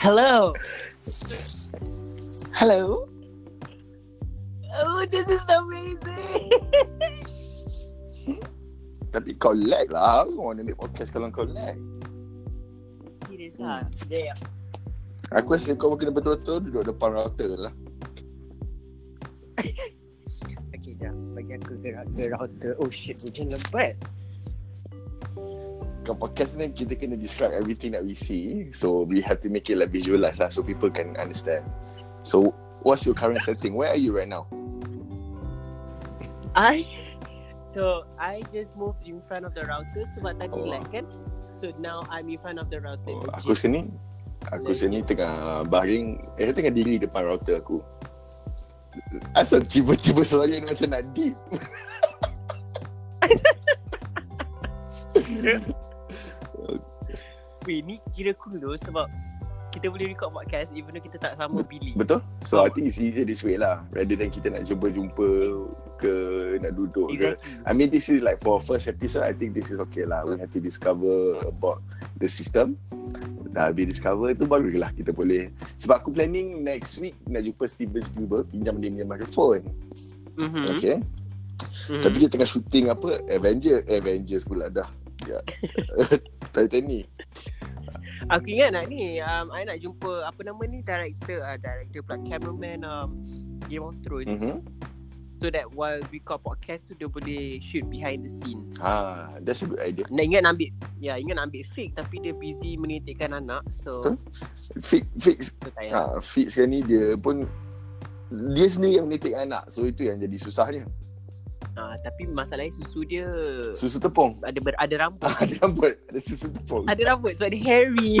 Hello. Hello. Oh, this is amazing. Tapi kau lag lah. Aku want make podcast kalau kau lag. Serius lah. Jaya. Aku rasa kau kena betul-betul duduk depan router lah. Okay, jap. Bagi aku gerak ke router. Oh shit, hujan lebat. Podcast ni kita kena describe everything that we see, so we have to make it like visualize lah, so people can understand. So what's your current setting? Where are you right now? I just moved in front of the router sebab tadi lag kan, so now I'm in front of the router. Aku sini tengah baring, tengah diri depan router aku. Asal tiba-tiba suara macam nak deep. Weh, ni kira cool tu sebab kita boleh record podcast even though kita tak sama Billy. Betul? So I think it's easier this way lah, rather than kita nak jumpa-jumpa ke, nak duduk ke. I mean this is like for first episode, I think this is okay lah. We have to discover about the system. Dah habis discover tu barulah kita boleh. Sebab aku planning next week nak jumpa Steven Spielberg, pinjam dia microphone. Mm-hmm. Okay. Mm-hmm. Tapi dia tengah shooting apa Avengers pula dah. Ya. Titanic. Aku ingat nak ni I nak jumpa apa nama ni director pula, cameraman Game of Thrones. Mm-hmm. So that while we call podcast tu dia boleh shoot behind the scenes. That's a good idea. Ingat nak ambil Fik tapi dia busy menitikkan anak. So Fik sekarang ni dia sendiri yang menitik anak. So itu yang jadi susahnya. Tapi masalahnya susu tepung. Ada rambut. Ada rambut. Ada susu tepung. Ada rambut. So ada hairy.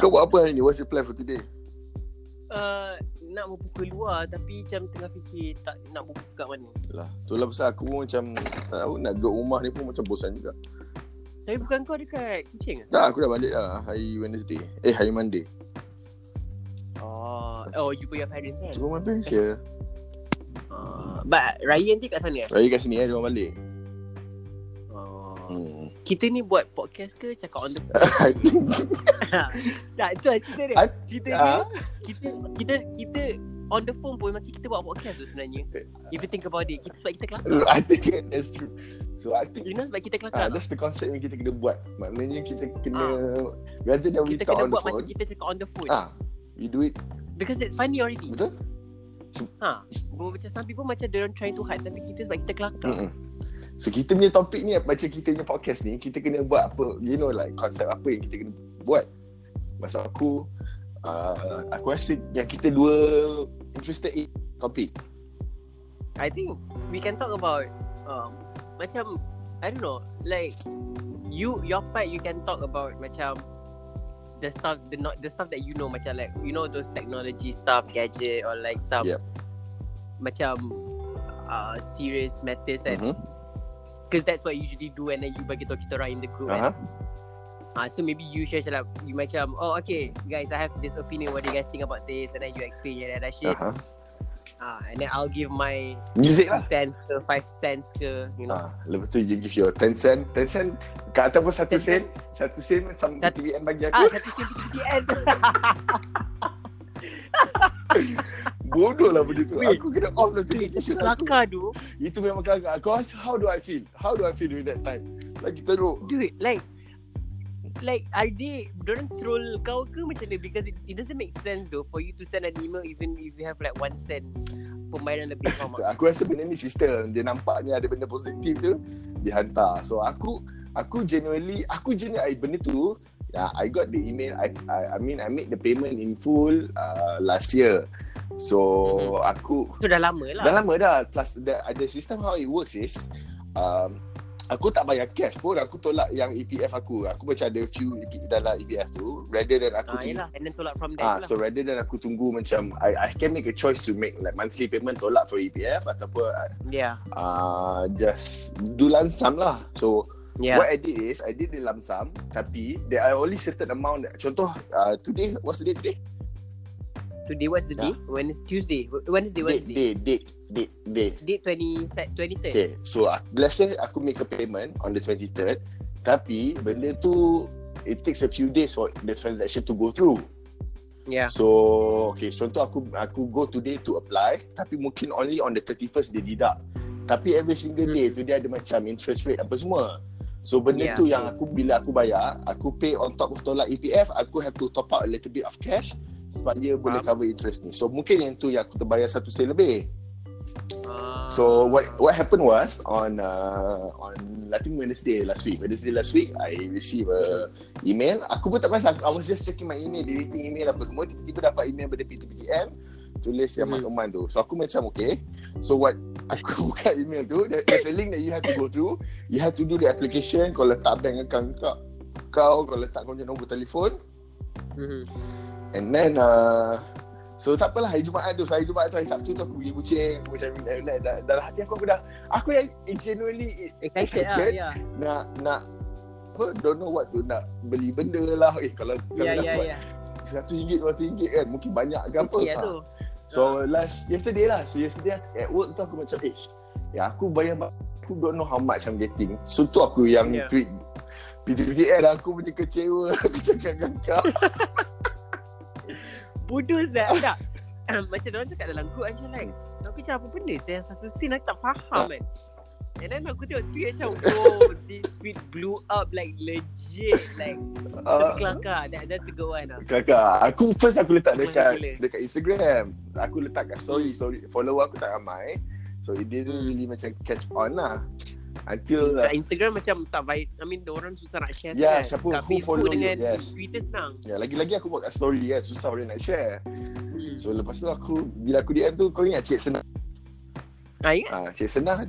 Kau buat apa hari ni? What's your plan for today? Nak berbuka luar tapi macam tengah fikir tak nak berbuka kat mana. Itulah pasal aku pun macam tak tahu nak duduk rumah ni pun macam bosan juga. Tapi bukan kau dekat Kuching? Tak, aku dah balik dah hari Wednesday. Hari Monday. Oh, jumpa your parents kan? Jumpa my parents ya. But Raya nanti kat sana kan? Raya kat sini kan, dia orang balik. Kita ni buat podcast ke cakap on the phone? Tak, itu lah cerita dia. Kita on the phone pun macam kita buat podcast tu sebenarnya. If you think about it, sebab kita kelakar. I think that's true. So I think, you know, sebab kita kelakar that's the concept yang kita kena buat. Maknanya kita kena rather than kita kena buat macam kita cakap on the phone. We do it because it's funny already. Betul? Macam some people macam they don't trying to hide, tapi kita sebab kita kelakar. So kita punya topik ni macam kita punya podcast ni, kita kena buat apa, you know, like konsep apa yang kita kena buat. Maksud aku aku rasa yang kita dua interested in topik. I think we can talk about macam I don't know, like your part you can talk about macam the stuff that you know, macam like you know those technology stuff, gadget, or like some macam serious matters and because that's what you usually do, and then you bagi tahu kita orang in the group. So maybe you share like you macam oh okay guys, I have this opinion, what do you guys think about this, and then you explain that shit. And then I'll give my music 2 cents ke 5 cents ke, you know. Lepas tu you give your 10 cents. 10 cents kat atas pun 1 sen. 1 sen sama PTPTN bagi aku. 1 sen PTPTN. Bodoh lah benda tu. Aku kena off notification. Kelakar tu. Itu memang kelakar. Aku ask how do I feel? How do I feel during that time? Like kita duduk. Dude, like are they don't troll kau ke macam ni? Because it doesn't make sense though for you to send an email even if you have like 1 cent pembayaran lebih. Aku rasa benda ni sistem, dia nampaknya ada benda positif tu dia hantar. So aku genuinely benda tu I got the email, I made the payment in full last year. So aku tu dah lama dah plus the system how it works is aku tak bayar cash pun, aku tolak yang EPF aku. Aku macam ada few EPF dalam EPF tu. Rather than aku tolak from there lah. So rather than aku tunggu macam I can make a choice to make like monthly payment, tolak for EPF ataupun just do lump sum lah. So what I did is I did the lump sum, tapi there are only certain amount. Contoh today, what's the date today? Today, what's the day? Wednesday. Date 23rd. Okay, so let's say aku make a payment on the 23rd. Tapi benda tu, it takes a few days for the transaction to go through. Yeah. So, okay, contoh aku go today to apply. Tapi mungkin only on the 31st dia deduct. Tapi every single day tu dia ada macam interest rate apa semua. So benda tu yang aku, bila aku bayar, aku pay on top of tolak EPF, aku have to top up a little bit of cash sebab dia boleh cover interest ni. So mungkin yang tu yang aku terbayar 1 sen lebih. So what happened was on I think Wednesday last week I receive a email. Aku pun tak pasal, I was just checking my email, deleting email apa semua. Tiba-tiba dapat email daripada PTPTN tulis yang makluman tu. So aku macam okay. So what, aku buka email tu, there's a link that you have to go through. You have to do the application. Kau letak bank account kau, kau letak kau nombor telefon. And then so tak apalah, hari Sabtu tu aku pergi bucing. Aku macam dalam hati aku dah genuinely excited lah, yeah. Nak don't know what tu, nak beli benda lah. Kalau dapat RM1, RM2 kan, mungkin banyak ke apa tu. So yesterday at work tu aku macam aku bayar, aku don't know how much I'm getting. So tu aku yang tweet PTPTN, aku punya kecewa. Aku cakap dengan kau bodoh tak? Macam orang cakap dalam group macam lain, aku macam apa benda saya 1 sen, aku tak faham kan. And then aku tengok tweet macam this tweet blew up like legit, like kelakar. That's a good one lah. Kelakar. Aku first aku letak dekat Instagram. Aku letak kat story. Follower aku tak ramai. So it didn't really macam catch on lah. Until Instagram macam tak baik. I mean orang susah nak share. Yeah, kan? Siapa who follow dengan you, Twitter senang. Yeah, lagi-lagi aku buat kat story kan, susah orang nak share. So lepas tu aku, bila aku DM tu, kau ingat Cik Senah? Cik Senah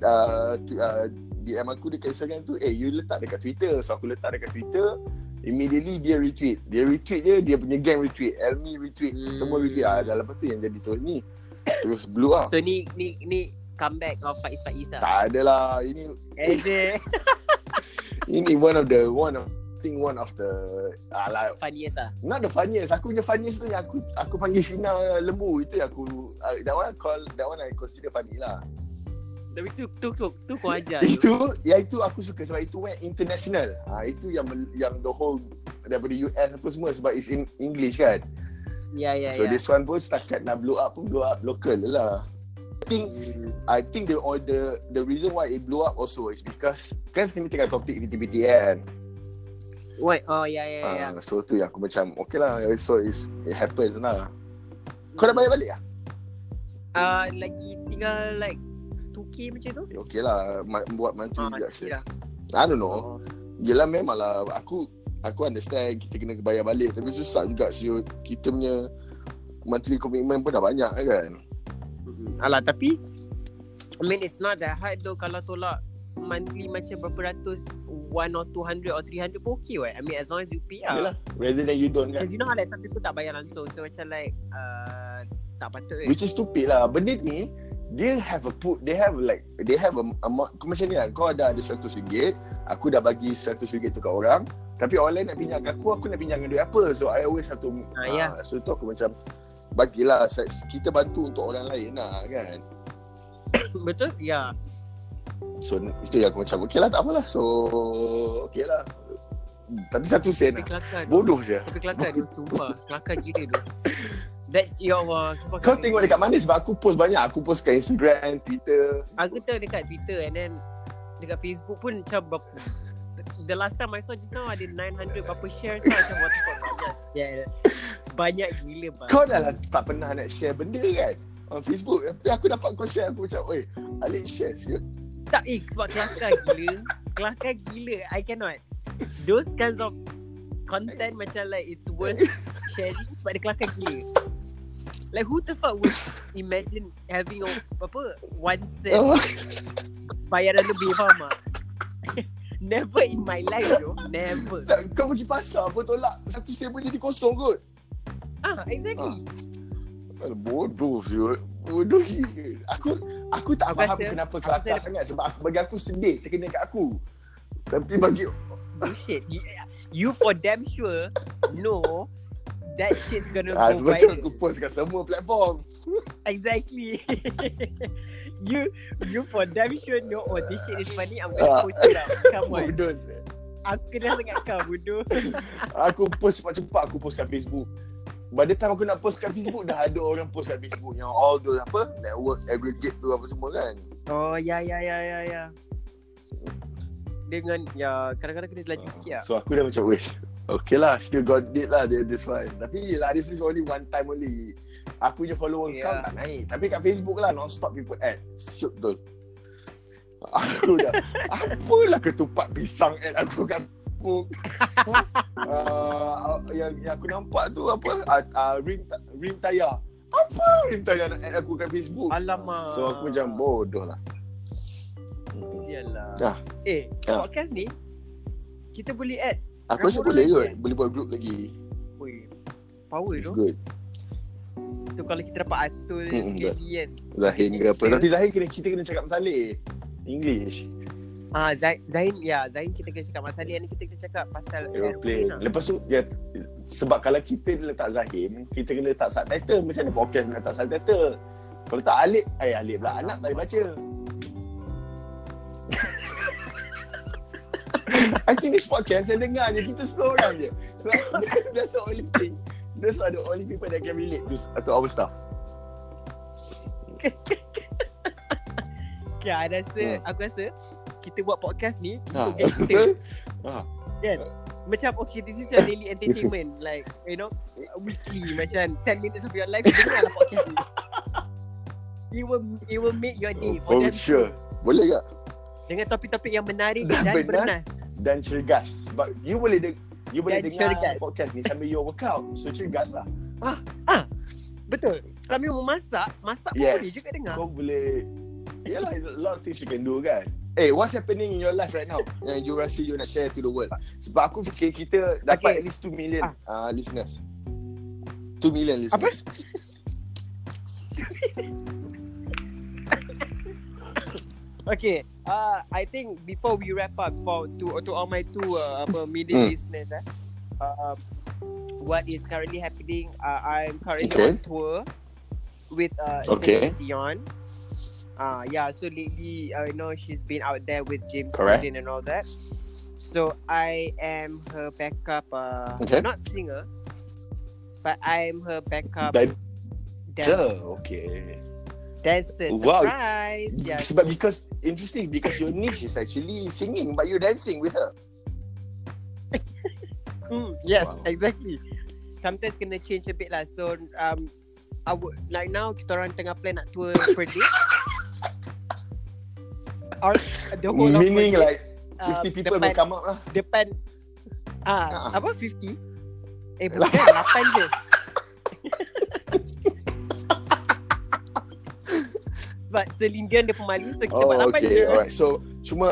DM aku dekat Instagram tu, you letak dekat Twitter. So aku letak dekat Twitter. Immediately dia retweet, dia punya gang retweet, Elmi retweet, semua retweet. Dah lepas tu yang jadi terus ni terus blue lah. So ni comeback of Faiz lah. Tak adalah. Ini one of the funniest lah. Not the funniest. Aku punya funniest tu yang aku panggil Fina lembu. Itu yang aku that one I consider funny lah. Tapi tu kau ajar. Itu aku suka sebab itu international. Itu yang the whole daripada US apa semua sebab it's in English kan. Yeah. So this one pun setakat nak blow up local lah. I think the reason why it blew up also is because kan sini tengah topik PTPTN. Wait, yeah. So tu yang aku macam okay lah. So it happens lah. Kau dah bayar balik lah? Lagi tinggal like 2k macam tu. Okay lah, buat monthly juga. I don't know. Yelah memang lah, Aku understand kita kena bayar balik. Tapi susah juga siut. Kita punya monthly commitment pun dah banyak kan. Alah tapi I mean it's not that hard though. Kalau tolak monthly macam berapa ratus, 100 or 200 or 300 pun okay what. I mean as long as you pay lah, rather than you don't kan. Because you know like some people tak bayar langsung. So macam like tak patut. Which is stupid lah. Benda ni They have a amount. Macam ni lah, kau ada RM100, aku dah bagi RM100 tu kat orang. Tapi orang lain nak pinjam kat aku nak pinjam dengan duit apa. So I always have to so tu aku macam bagilah, kita bantu untuk orang lain lah kan. Betul. Ya. So itu yang aku macam okeylah, tak apalah. So okeylah. Tapi 1 sen lah. Bodoh je. Tapi kelakar dia, sumpah. Kelakar gila tu. That your kau tengok dekat mana? Sebab aku post banyak. Aku post kat Instagram, Twitter. Aku tahu dekat Twitter. And then dekat Facebook pun macam the last time I saw just now ada 900 berapa shares lah. Macam waterfall. Yeah. Banyak gila bang. Kau dah tak pernah nak share benda kan on Facebook. Tapi aku dapat kau share. Aku macam Alik share siut. Tak sebab kelakar gila. I cannot. Those kinds of content macam like it's worth sharing sebab dia kelakar gila. Like who the fuck would imagine having apa 1 sen bayaran lebih, faham tak? Never in my life though. Never. Kau pergi pasar pun tolak 1 sen pun jadi kosong kot. Exactly. Bodoh siut. Bodoh gila. Aku tak faham kenapa kelakar sangat. Sebab bagi aku sedih terkena kat aku. Tapi bagi bullshit. You for damn sure know that shit's gonna go viral. Macam aku post kat semua platform. Exactly. You for damn sure know, oh this shit is funny, I'm gonna post it out. Come on. Bodoh. Aku kena sangat kau bodoh. Aku post cepat-cepat, aku post kat Facebook. By the time aku nak post kat Facebook, dah ada orang post kat Facebook yang all those apa, network aggregate tu apa semua kan. Oh ya. Dengan ya kadang-kadang kena laju sikit lah. So aku dah macam wait, okay lah, still got it lah, that's fine. Tapi lah, this is only one time only. Aku je follower count tak naik. Tapi kat Facebook lah, non-stop people ad. Shoot tu. Aku dah, apalah ketupat pisang ad aku kat Facebook. yang aku nampak tu apa, Rim Tayar. Apa Rim Tayar nak ad aku kat Facebook? Alamak. So aku macam bodoh lah. Yalah. Podcast ni kita boleh add. Aku rasa boleh kot. Boleh buat group lagi. Oi, power tu. It's good. Tu kalau kita dapat atur sekali kan. Zahin ke apa. Tapi Zahin kita kena cakap masalah English. Zahin kita kena cakap masalah ni, kita kena cakap pasal airplane. Lepas tu sebab kalau kita letak Zahin, kita kena letak subtitle. Macam mana podcast nak letak subtitle? Kalau letak Alif pula anak tak boleh baca. I think this podcast saya dengar je, kita 10 orang je. So that's the only thing. Those are the only people that can relate to our stuff. Okay, aku rasa kita buat podcast ni untuk get kita. Kan? Macam okay, this is your daily entertainment. Like, you know, weekly macam 10 minutes of your life dengar lah podcast ni. It will make your day. For sure. Boleh tak? Dengan topik-topik yang menarik dan bernas dan cergas. Sebab you boleh dengar cergas podcast ni sambil you workout. So cergas lah. Betul. Sambil masak pun boleh juga dengar. Kau boleh. Yelah, a lot of things you can do kan. What's happening in your life right now yang you rasa you nak share to the world? Sebab aku fikir kita dapat at least 2 million listeners. 2 million listeners. Apa? Okay, I think before we wrap up to all my media listeners, what is currently happening? I'm currently on tour with Celine Dion. So lately, you know, she's been out there with James Correct Biden and all that. So I am her backup, not singer, but I'm her backup dancer. Okay. Dancer, surprise. Wow. Yeah. But because interesting, because your niche is actually singing, but you're dancing with her. Yes, wow. Exactly. Sometimes kena change a bit lah. So, I would like now kita orang tengah plan nak tour Perdik. Or the whole meaning of Perdik, like 50 people will come up lah. Depan. Apa 50? Bukan 8 je. But Celine Dion dia pemalu, so kita buat 8 je. Alright, so cuma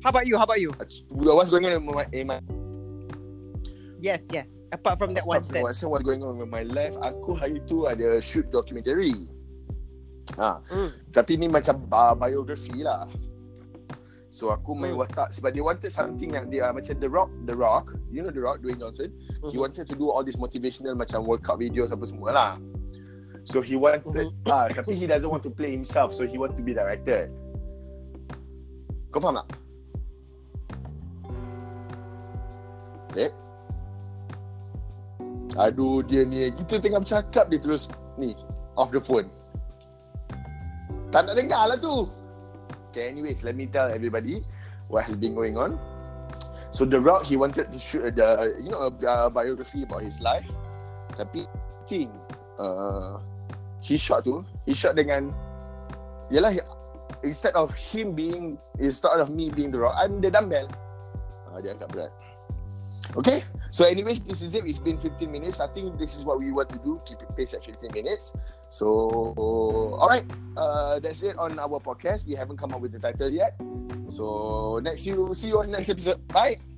How about you? What's going on in my... Yes. Apart from that one set. What's going on in my life? Aku hari tu ada shoot documentary. Tapi ni macam biografi lah. So aku main watak sebab dia wanted something yang dia macam The Rock, you know The Rock, Dwayne Johnson. He wanted to do all this motivational macam workout videos apa semua lah. So he wanted tapi he doesn't want to play himself, so he want to be directed. Kau faham tak? Aduh, dia ni kita tengah bercakap dia terus ni off the phone. Tak nak dengar lah tu. Okay, anyways, let me tell everybody what has been going on. So The Rock, he wanted to shoot a biography about his life. Tapi he shot dengan instead of me being the rock, I'm the dumbbell. Dia angkat berat. Okay, so anyways, this is it. It's been 15 minutes. I think this is what we want to do. Keep it pace at 15 minutes. So alright, that's it on our podcast. We haven't come up with the title yet. So see you on next episode. Bye.